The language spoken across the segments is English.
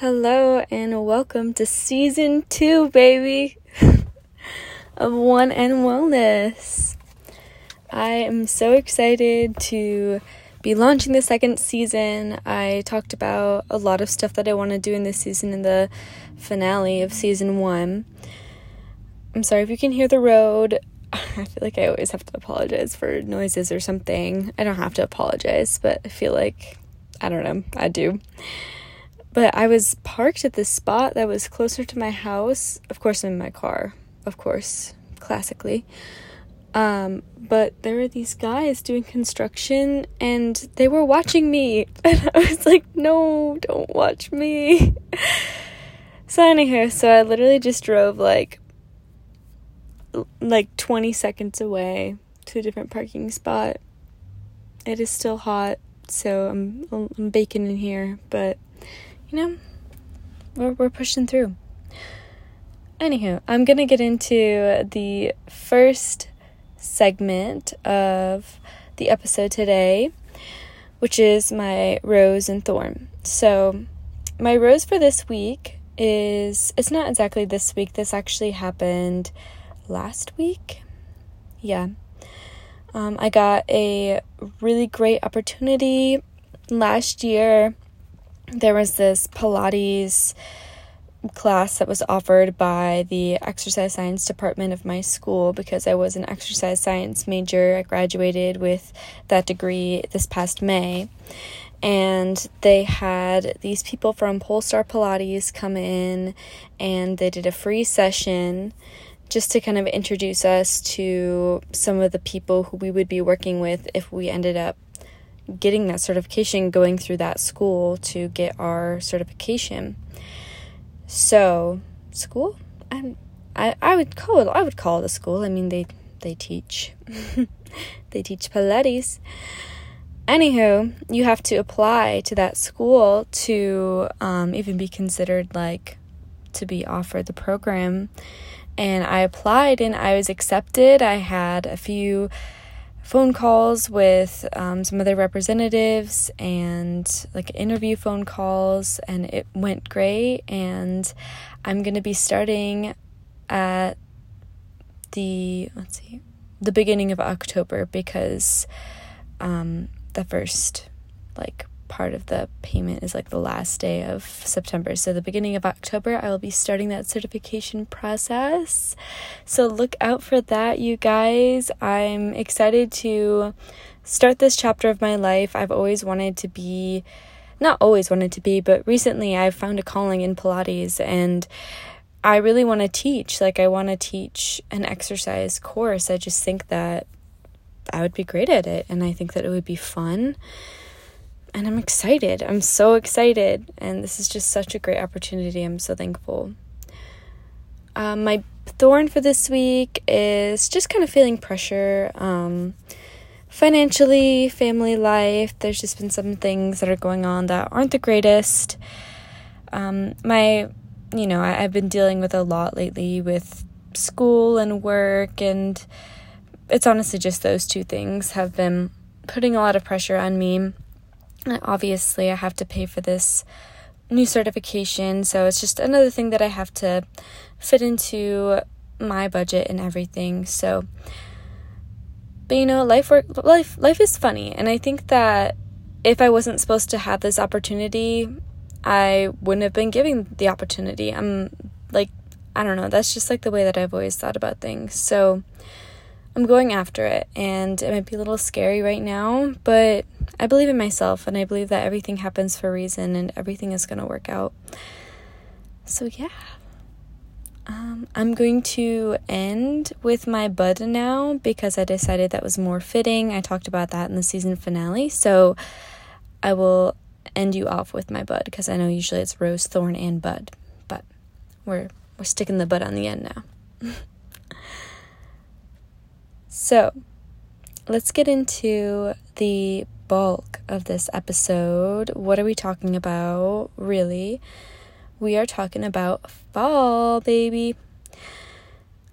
Hello and welcome to season 2, baby, of One and Wellness. I am so excited to be launching the second season. I talked about a lot of stuff that I want to do in this season in the finale of season 1. I'm sorry if you can hear the road. I feel like I always have to apologize for noises or something. I don't have to apologize, but I feel like, I don't know, I do. But I was parked at this spot that was closer to my house. Of course, I'm in my car. Of course, classically. But there were these guys doing construction, and they were watching me. And I was like, no, don't watch me. So I literally just drove like 20 seconds away to a different parking spot. It is still hot, so I'm baking in here, but you know, we're pushing through. Anywho, I'm going to get into the first segment of the episode today, which is my rose and thorn. So my rose for this week is, it's not exactly this week. This actually happened last week. Yeah. I got a really great opportunity last year. There was this Pilates class that was offered by the exercise science department of my school because I was an exercise science major. I graduated with that degree this past May. And they had these people from Polestar Pilates come in, and they did a free session just to kind of introduce us to some of the people who we would be working with if we ended up getting that certification, going through that school to get our certification. So school, I would call it a school. I mean, they teach they teach Pilates. Anywho, you have to apply to that school to even be considered, like, to be offered the program. And I applied and I was accepted. I had a few phone calls with some other representatives and like interview phone calls, and it went great. And I'm going to be starting at the beginning of October, because the first part of the payment is the last day of September. So the beginning of October, I will be starting that certification process. So look out for that, you guys. I'm excited to start this chapter of my life. I've always wanted to be, not always wanted to be, but recently I've found a calling in Pilates, and I really want to teach. I want to teach an exercise course. I just think that I would be great at it, and I think that it would be fun. And I'm excited. I'm so excited. And this is just such a great opportunity. I'm so thankful. My thorn for this week is just kind of feeling pressure. Financially, family life. There's just been some things that are going on that aren't the greatest. I've been dealing with a lot lately with school and work. And it's honestly just those two things have been putting a lot of pressure on me. Obviously, I have to pay for this new certification, so it's just another thing that I have to fit into my budget and everything. So, but life is funny, and I think that if I wasn't supposed to have this opportunity, I wouldn't have been given the opportunity. I don't know, that's just the way that I've always thought about things. So I'm going after it, and it might be a little scary right now, but I believe in myself, and I believe that everything happens for a reason, and everything is going to work out. So yeah, I'm going to end with my bud now, because I decided that was more fitting. I talked about that in the season finale, so I will end you off with my bud, because I know usually it's rose, thorn, and bud, but we're sticking the bud on the end now. So, let's get into the bulk of this episode. What are we talking about, really? We are talking about fall, baby.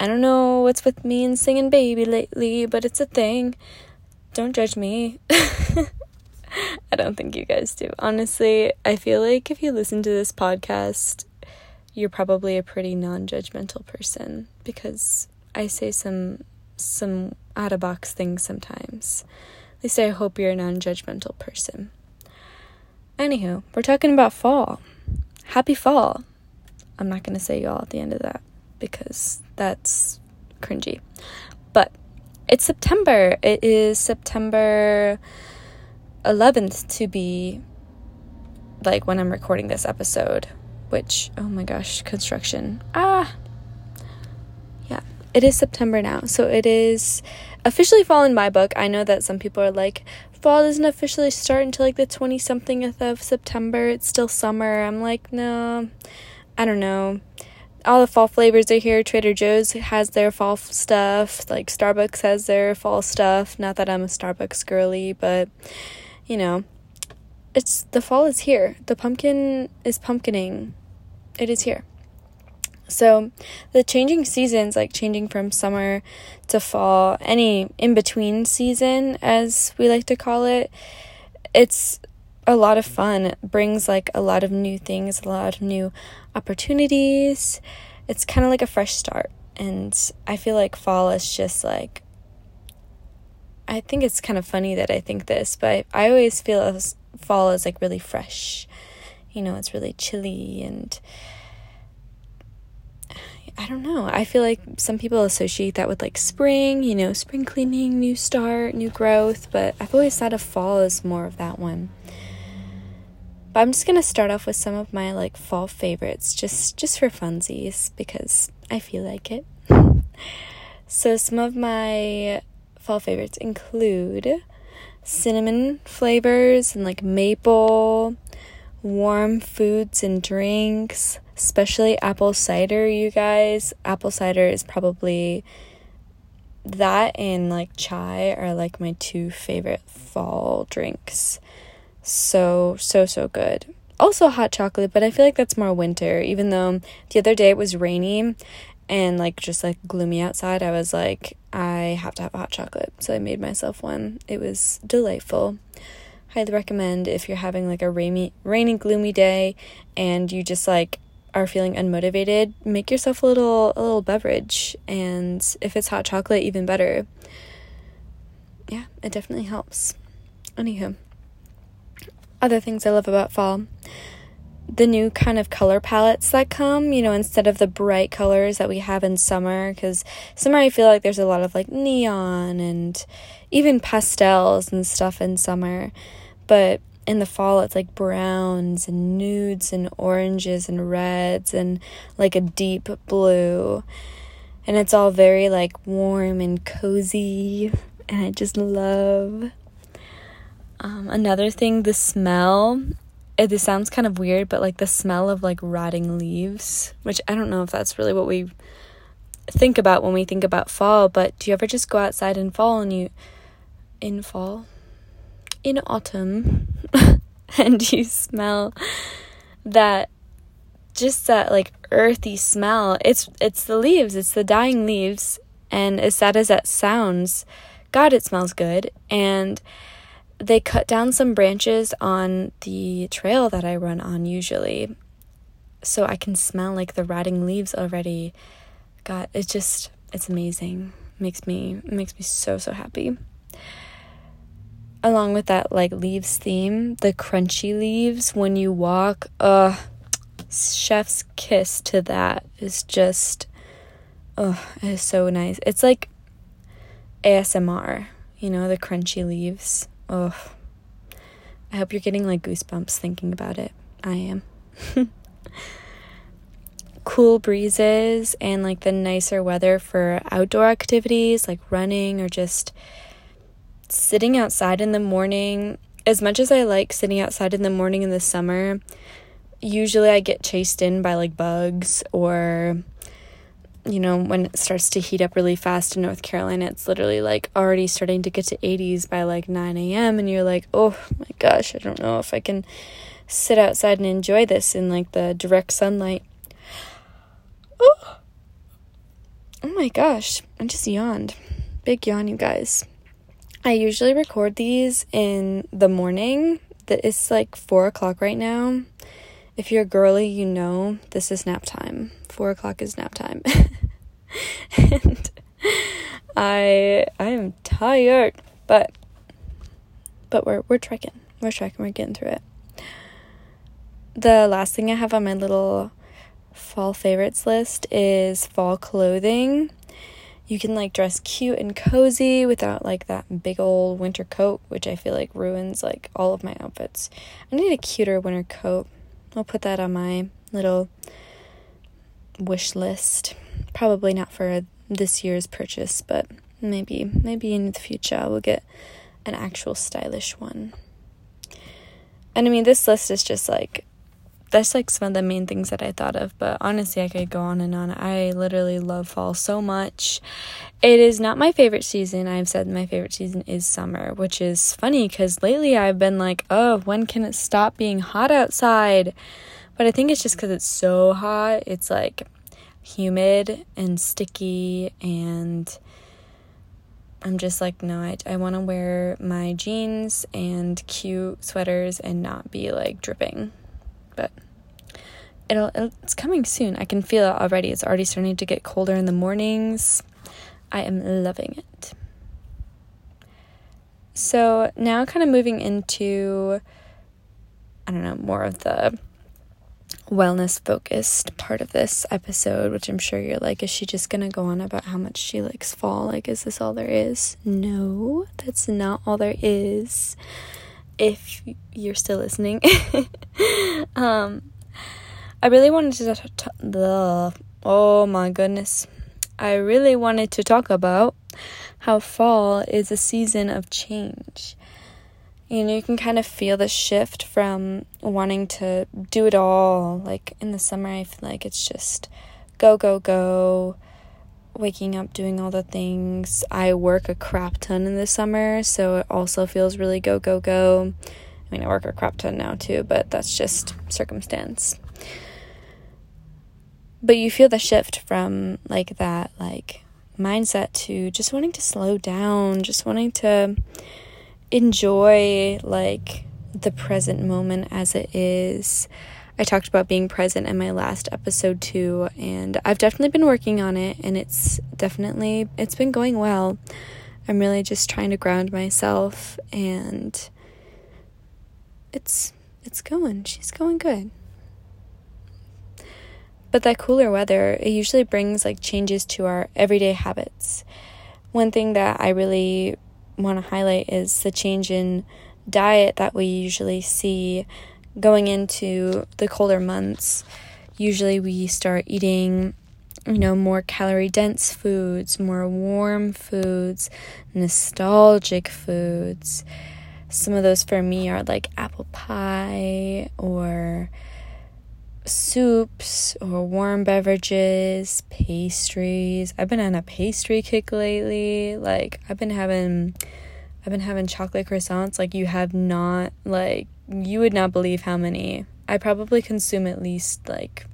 I don't know what's with me and singing baby lately, but it's a thing. Don't judge me. I don't think you guys do. Honestly, I feel like if you listen to this podcast, you're probably a pretty non-judgmental person, because I say some out-of-box things sometimes. At least I hope you're a non-judgmental person. Anywho, we're talking about fall. Happy fall. I'm not going to say y'all at the end of that, because that's cringy. But it's September. It is September 11th to be, like, when I'm recording this episode. Which, oh my gosh, construction. Yeah, it is September now. So it is officially fall in my book. I know that some people are like, fall doesn't officially start until like the 20-somethingth of September. It's still summer. I'm like, no, I don't know. All the fall flavors are here. Trader Joe's has their fall stuff. Like, Starbucks has their fall stuff. Not that I'm a Starbucks girly, but, you know. It's the fall is here. The pumpkin is pumpkining. It is here. So the changing seasons, like changing from summer to fall, any in-between season, as we like to call it, it's a lot of fun. It brings like a lot of new things, a lot of new opportunities. It's kind of like a fresh start. And I feel like fall is just like, I think it's kind of funny that I think this, but I always feel fall is like really fresh. You know, it's really chilly, and I don't know. I feel like some people associate that with like spring, you know, spring cleaning, new start, new growth, but I've always thought of fall as more of that one. But I'm just going to start off with some of my like fall favorites, just for funsies, because I feel like it. So some of my fall favorites include cinnamon flavors and like maple, warm foods and drinks, especially apple cider, you guys. Apple cider is probably, that and like chai are like my two favorite fall drinks. So good. Also hot chocolate, but I feel like that's more winter, even though the other day it was rainy and like just like gloomy outside. I was like, I have to have a hot chocolate, so I made myself one. It was delightful. Highly recommend if you're having like a rainy gloomy day and you just like are feeling unmotivated, make yourself a little beverage, and if it's hot chocolate, even better. Yeah, it definitely helps. Anywho, other things I love about fall, the new kind of color palettes that come, you know, instead of the bright colors that we have in summer, because summer I feel like there's a lot of like neon and even pastels and stuff in summer, but in the fall it's like browns and nudes and oranges and reds and like a deep blue, and it's all very like warm and cozy, and I just love. Another thing, the smell. This sounds kind of weird, but like the smell of like rotting leaves, which I don't know if that's really what we think about when we think about fall, but do you ever just go outside in fall and in autumn and you smell that like earthy smell? It's the leaves, it's the dying leaves, and as sad as that sounds, God, it smells good. And they cut down some branches on the trail that I run on usually, so I can smell like the rotting leaves already. God, it's amazing. Makes me so happy. Along with that like leaves theme, the crunchy leaves when you walk, chef's kiss to that. Is just, it is so nice. It's like ASMR, you know, the crunchy leaves. Oh, I hope you're getting like goosebumps thinking about it. I am. Cool breezes and like the nicer weather for outdoor activities like running or just sitting outside in the morning. As much as I like sitting outside in the morning in the summer, usually I get chased in by like bugs, or you know, when it starts to heat up really fast in North Carolina, it's literally like already starting to get to 80s by like 9 a.m. and you're like, oh my gosh, I don't know if I can sit outside and enjoy this in like the direct sunlight. Oh my gosh, I just yawned. Big yawn, you guys. I usually record these in the morning. It's like 4 o'clock right now. If you're a girly, you know this is nap time. 4 o'clock is nap time. And I am tired. But we're trekking. We're getting through it. The last thing I have on my little fall favorites list is fall clothing. You can like dress cute and cozy without like that big old winter coat, which I feel like ruins like all of my outfits. I need a cuter winter coat. I'll put that on my little wish list. Probably not for this year's purchase, but maybe in the future I will get an actual stylish one. And I mean, this list is just like, that's like some of the main things that I thought of, but honestly, I could go on and on. I literally love fall so much. It is not my favorite season. I've said my favorite season is summer, which is funny because lately I've been like, oh, when can it stop being hot outside? But I think it's just because it's so hot. It's like humid and sticky, and I'm just like, no, I want to wear my jeans and cute sweaters and not be like dripping. But it's coming soon. I can feel it already. It's already starting to get colder in the mornings. I am loving it. So now kind of moving into, I don't know, more of the wellness-focused part of this episode, which I'm sure you're like, is she just going to go on about how much she likes fall? Like, is this all there is? No, that's not all there is. If you're still listening. I really wanted to talk about how fall is a season of change. You know, you can kind of feel the shift from wanting to do it all. Like in the summer, I feel like it's just go, go, go. Waking up, doing all the things. I work a crap ton in the summer, so it also feels really go, go, go. I mean, I work a crap ton now too, but that's just circumstance. But you feel the shift from like that like mindset to just wanting to slow down, just wanting to enjoy like the present moment as it is. I talked about being present in my last episode too, and I've definitely been working on it, and it's been going well. I'm really just trying to ground myself, and it's going. She's going good. But that cooler weather, it usually brings like changes to our everyday habits. One thing that I really want to highlight is the change in diet that we usually see going into the colder months. Usually we start eating, you know, more calorie dense foods, more warm foods, nostalgic foods. Some of those for me are like apple pie or soups or warm beverages, pastries. I've been on a pastry kick lately. Like I've been having chocolate croissants like you would not believe how many. I probably consume at least like,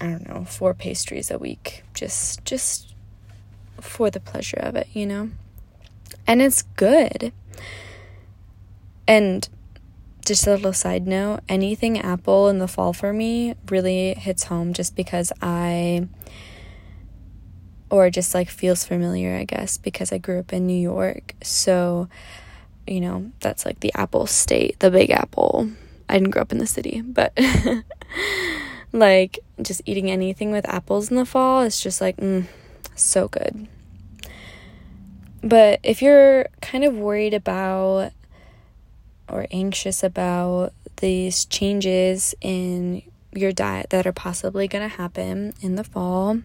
I don't know, 4 pastries a week. Just for the pleasure of it, you know? And it's good. And just a little side note, anything apple in the fall for me really hits home just because or just like feels familiar, I guess, because I grew up in New York. So, you know, that's like the apple state, the Big Apple. I didn't grow up in the city, but like just eating anything with apples in the fall is just like so good. But if you're kind of worried about or anxious about these changes in your diet that are possibly going to happen in the fall,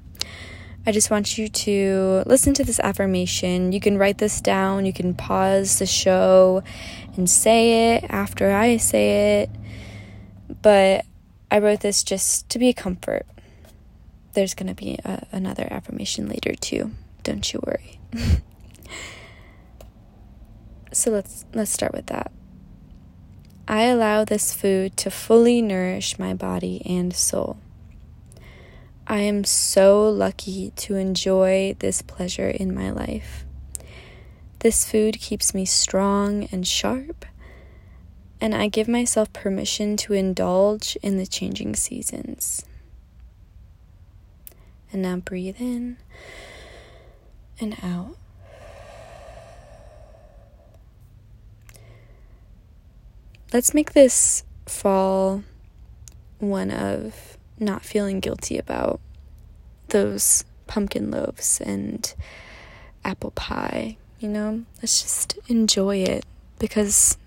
I just want you to listen to this affirmation. You can write this down. You can pause the show and say it after I say it. But I wrote this just to be a comfort. There's going to be another affirmation later too. Don't you worry. So let's start with that. I allow this food to fully nourish my body and soul. I am so lucky to enjoy this pleasure in my life. This food keeps me strong and sharp, and I give myself permission to indulge in the changing seasons. And now breathe in and out. Let's make this fall one of not feeling guilty about those pumpkin loaves and apple pie, you know? Let's just enjoy it, because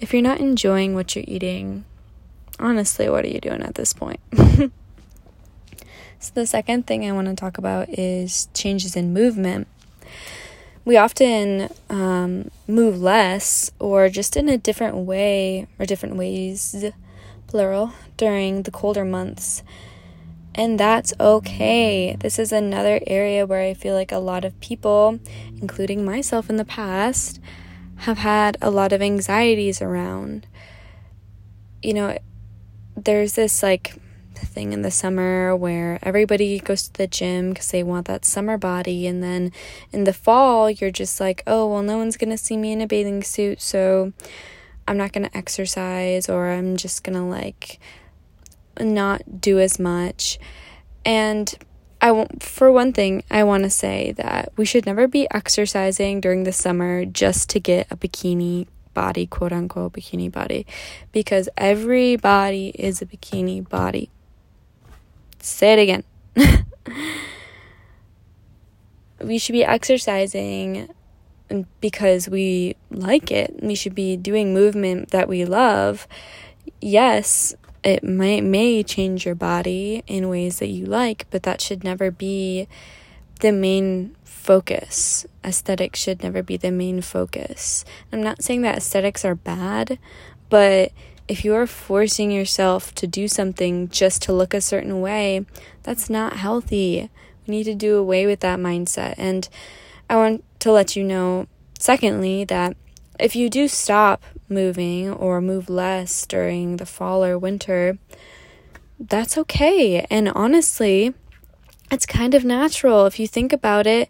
if you're not enjoying what you're eating, honestly, what are you doing at this point? So the second thing I want to talk about is changes in movement. We often move less or just in a different way or different ways, plural, during the colder months. And that's okay. This is another area where I feel like a lot of people, including myself in the past, have had a lot of anxieties around. You know, there's this thing in the summer where everybody goes to the gym because they want that summer body, and then in the fall you're just like, oh well, no one's gonna see me in a bathing suit, so I'm not gonna exercise, or I'm just gonna not do as much. And for one thing, I want to say that we should never be exercising during the summer just to get a bikini body, quote unquote bikini body, because everybody is a bikini body. Say it again. We should be exercising because we like it. We should be doing movement that we love. Yes, it may change your body in ways that you like, but that should never be the main focus. Aesthetics should never be the main focus. I'm not saying that aesthetics are bad, but if you are forcing yourself to do something just to look a certain way, that's not healthy. We need to do away with that mindset. And I want to let you know, secondly, that if you do stop moving or move less during the fall or winter, that's okay. And honestly, it's kind of natural. If you think about it,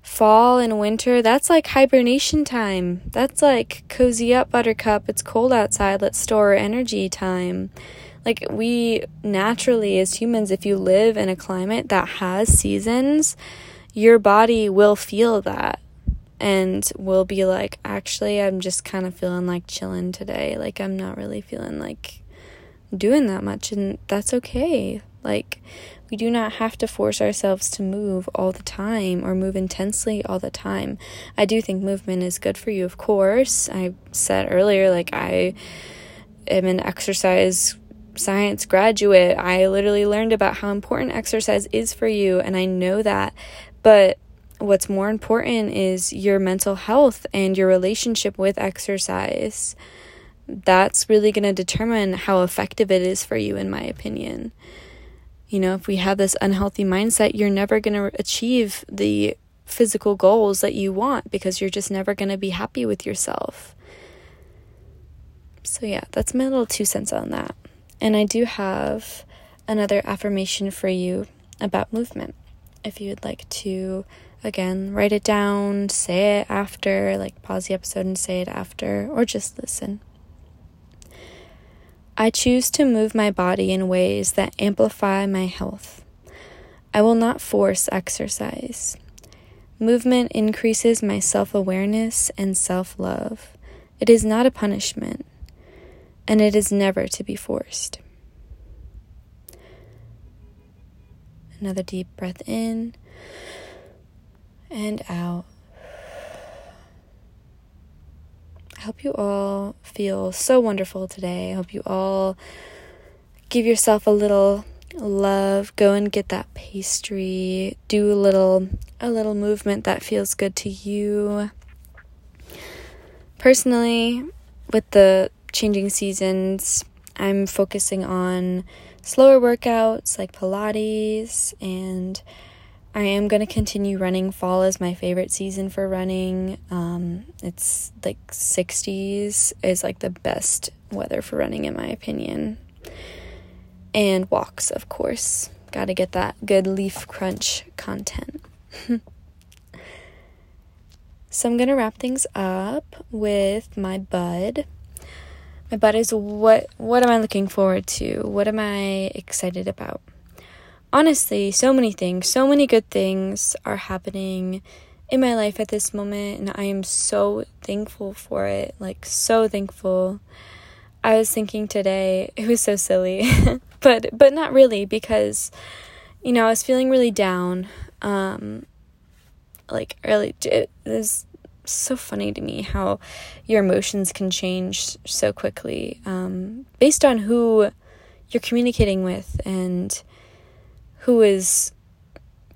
fall and winter, that's like hibernation time. That's like cozy up, buttercup, it's cold outside, let's store our energy time. Like, we naturally as humans, if you live in a climate that has seasons, your body will feel that and will be like, actually, I'm just kind of feeling like chilling today. Like, I'm not really feeling like doing that much, and that's okay. Like, we do not have to force ourselves to move all the time or move intensely all the time. I do think movement is good for you, of course. I said earlier, I am an exercise science graduate. I literally learned about how important exercise is for you, and I know that. But what's more important is your mental health and your relationship with exercise. That's really going to determine how effective it is for you, in my opinion. You know, if we have this unhealthy mindset, you're never going to achieve the physical goals that you want, because you're just never going to be happy with yourself. So yeah, that's my little 2 cents on that. And I do have another affirmation for you about movement. If you would like to, again, write it down, say it after, pause the episode and say it after, or just listen. I choose to move my body in ways that amplify my health. I will not force exercise. Movement increases my self-awareness and self-love. It is not a punishment, and it is never to be forced. Another deep breath in and out. I hope you all feel so wonderful today. I hope you all give yourself a little love. Go and get that pastry. Do a little movement that feels good to you. Personally, with the changing seasons, I'm focusing on slower workouts like Pilates, and I am going to continue running. Fall is my favorite season for running. It's 60s is the best weather for running, in my opinion. And walks, of course. Got to get that good leaf crunch content. So I'm going to wrap things up with my bud. My bud is what am I looking forward to? What am I excited about? Honestly, so many things, so many good things are happening in my life at this moment, and I am so thankful for it, like so thankful. I was thinking today, it was so silly, but not really, because, you know, I was feeling really down, like early, it was so funny to me how your emotions can change so quickly, based on who you're communicating with and who is,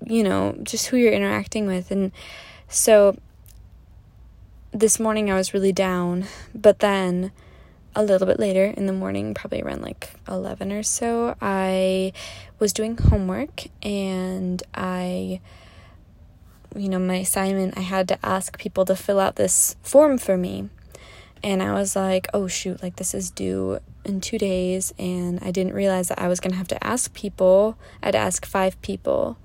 you know, just who you're interacting with. And so this morning I was really down, but then a little bit later in the morning, probably around like 11 or so, I was doing homework, and I, you know, my assignment, I had to ask people to fill out this form for me, and I was like, oh shoot, like this is due in 2 days, and I didn't realize that I was gonna have to ask people. I'd ask 5 people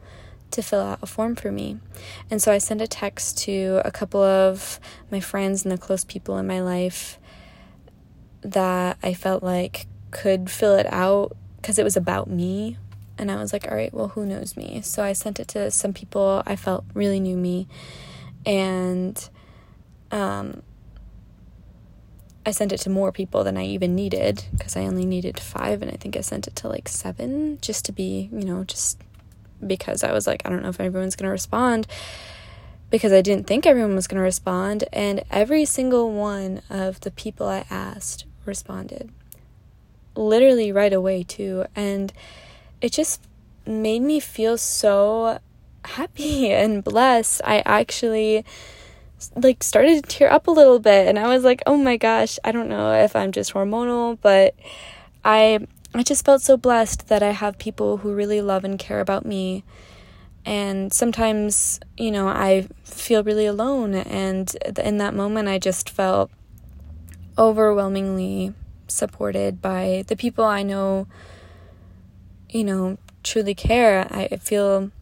to fill out a form for me. And so I sent a text to a couple of my friends and the close people in my life that I felt like could fill it out, because it was about me, and I was like, all right, well, who knows me? So I sent it to some people I felt really knew me, and I sent it to more people than I even needed, because I only needed 5, and I think I sent it to like 7, just to be, you know, just because I was like, I don't know if everyone's going to respond, because I didn't think everyone was going to respond. And every single one of the people I asked responded, literally right away too, and it just made me feel so happy and blessed. I actually like started to tear up a little bit, and I was like, oh my gosh, I don't know if I'm just hormonal, but I just felt so blessed that I have people who really love and care about me. And sometimes, you know, I feel really alone, and in that moment I just felt overwhelmingly supported by the people I know, you know, truly care. I feel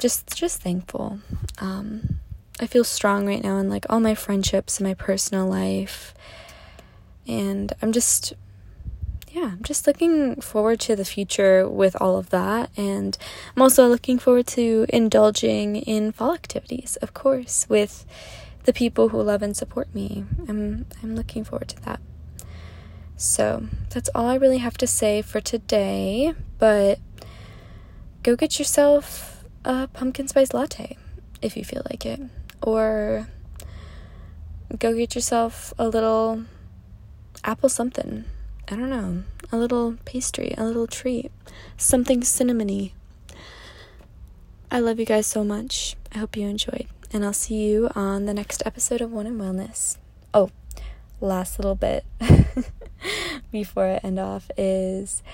just thankful. I feel strong right now in like all my friendships and my personal life, and I'm just looking forward to the future with all of that. And I'm also looking forward to indulging in fall activities, of course, with the people who love and support me. I'm looking forward to that. So that's all I really have to say for today, but go get yourself a pumpkin spice latte if you feel like it, or go get yourself a little apple something. I don't know, a little pastry, a little treat, something cinnamony. I love you guys so much. I hope you enjoyed, and I'll see you on the next episode of One in Wellness. Oh, last little bit before I end off is,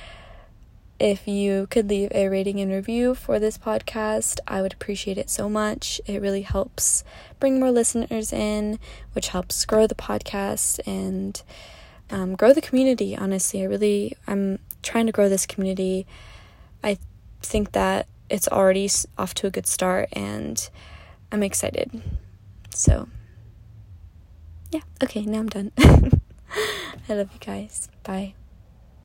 if you could leave a rating and review for this podcast, I would appreciate it so much. It really helps bring more listeners in, which helps grow the podcast and grow the community. Honestly, I'm trying to grow this community. I think that it's already off to a good start, and I'm excited. So yeah, okay, now I'm done. I love you guys. Bye.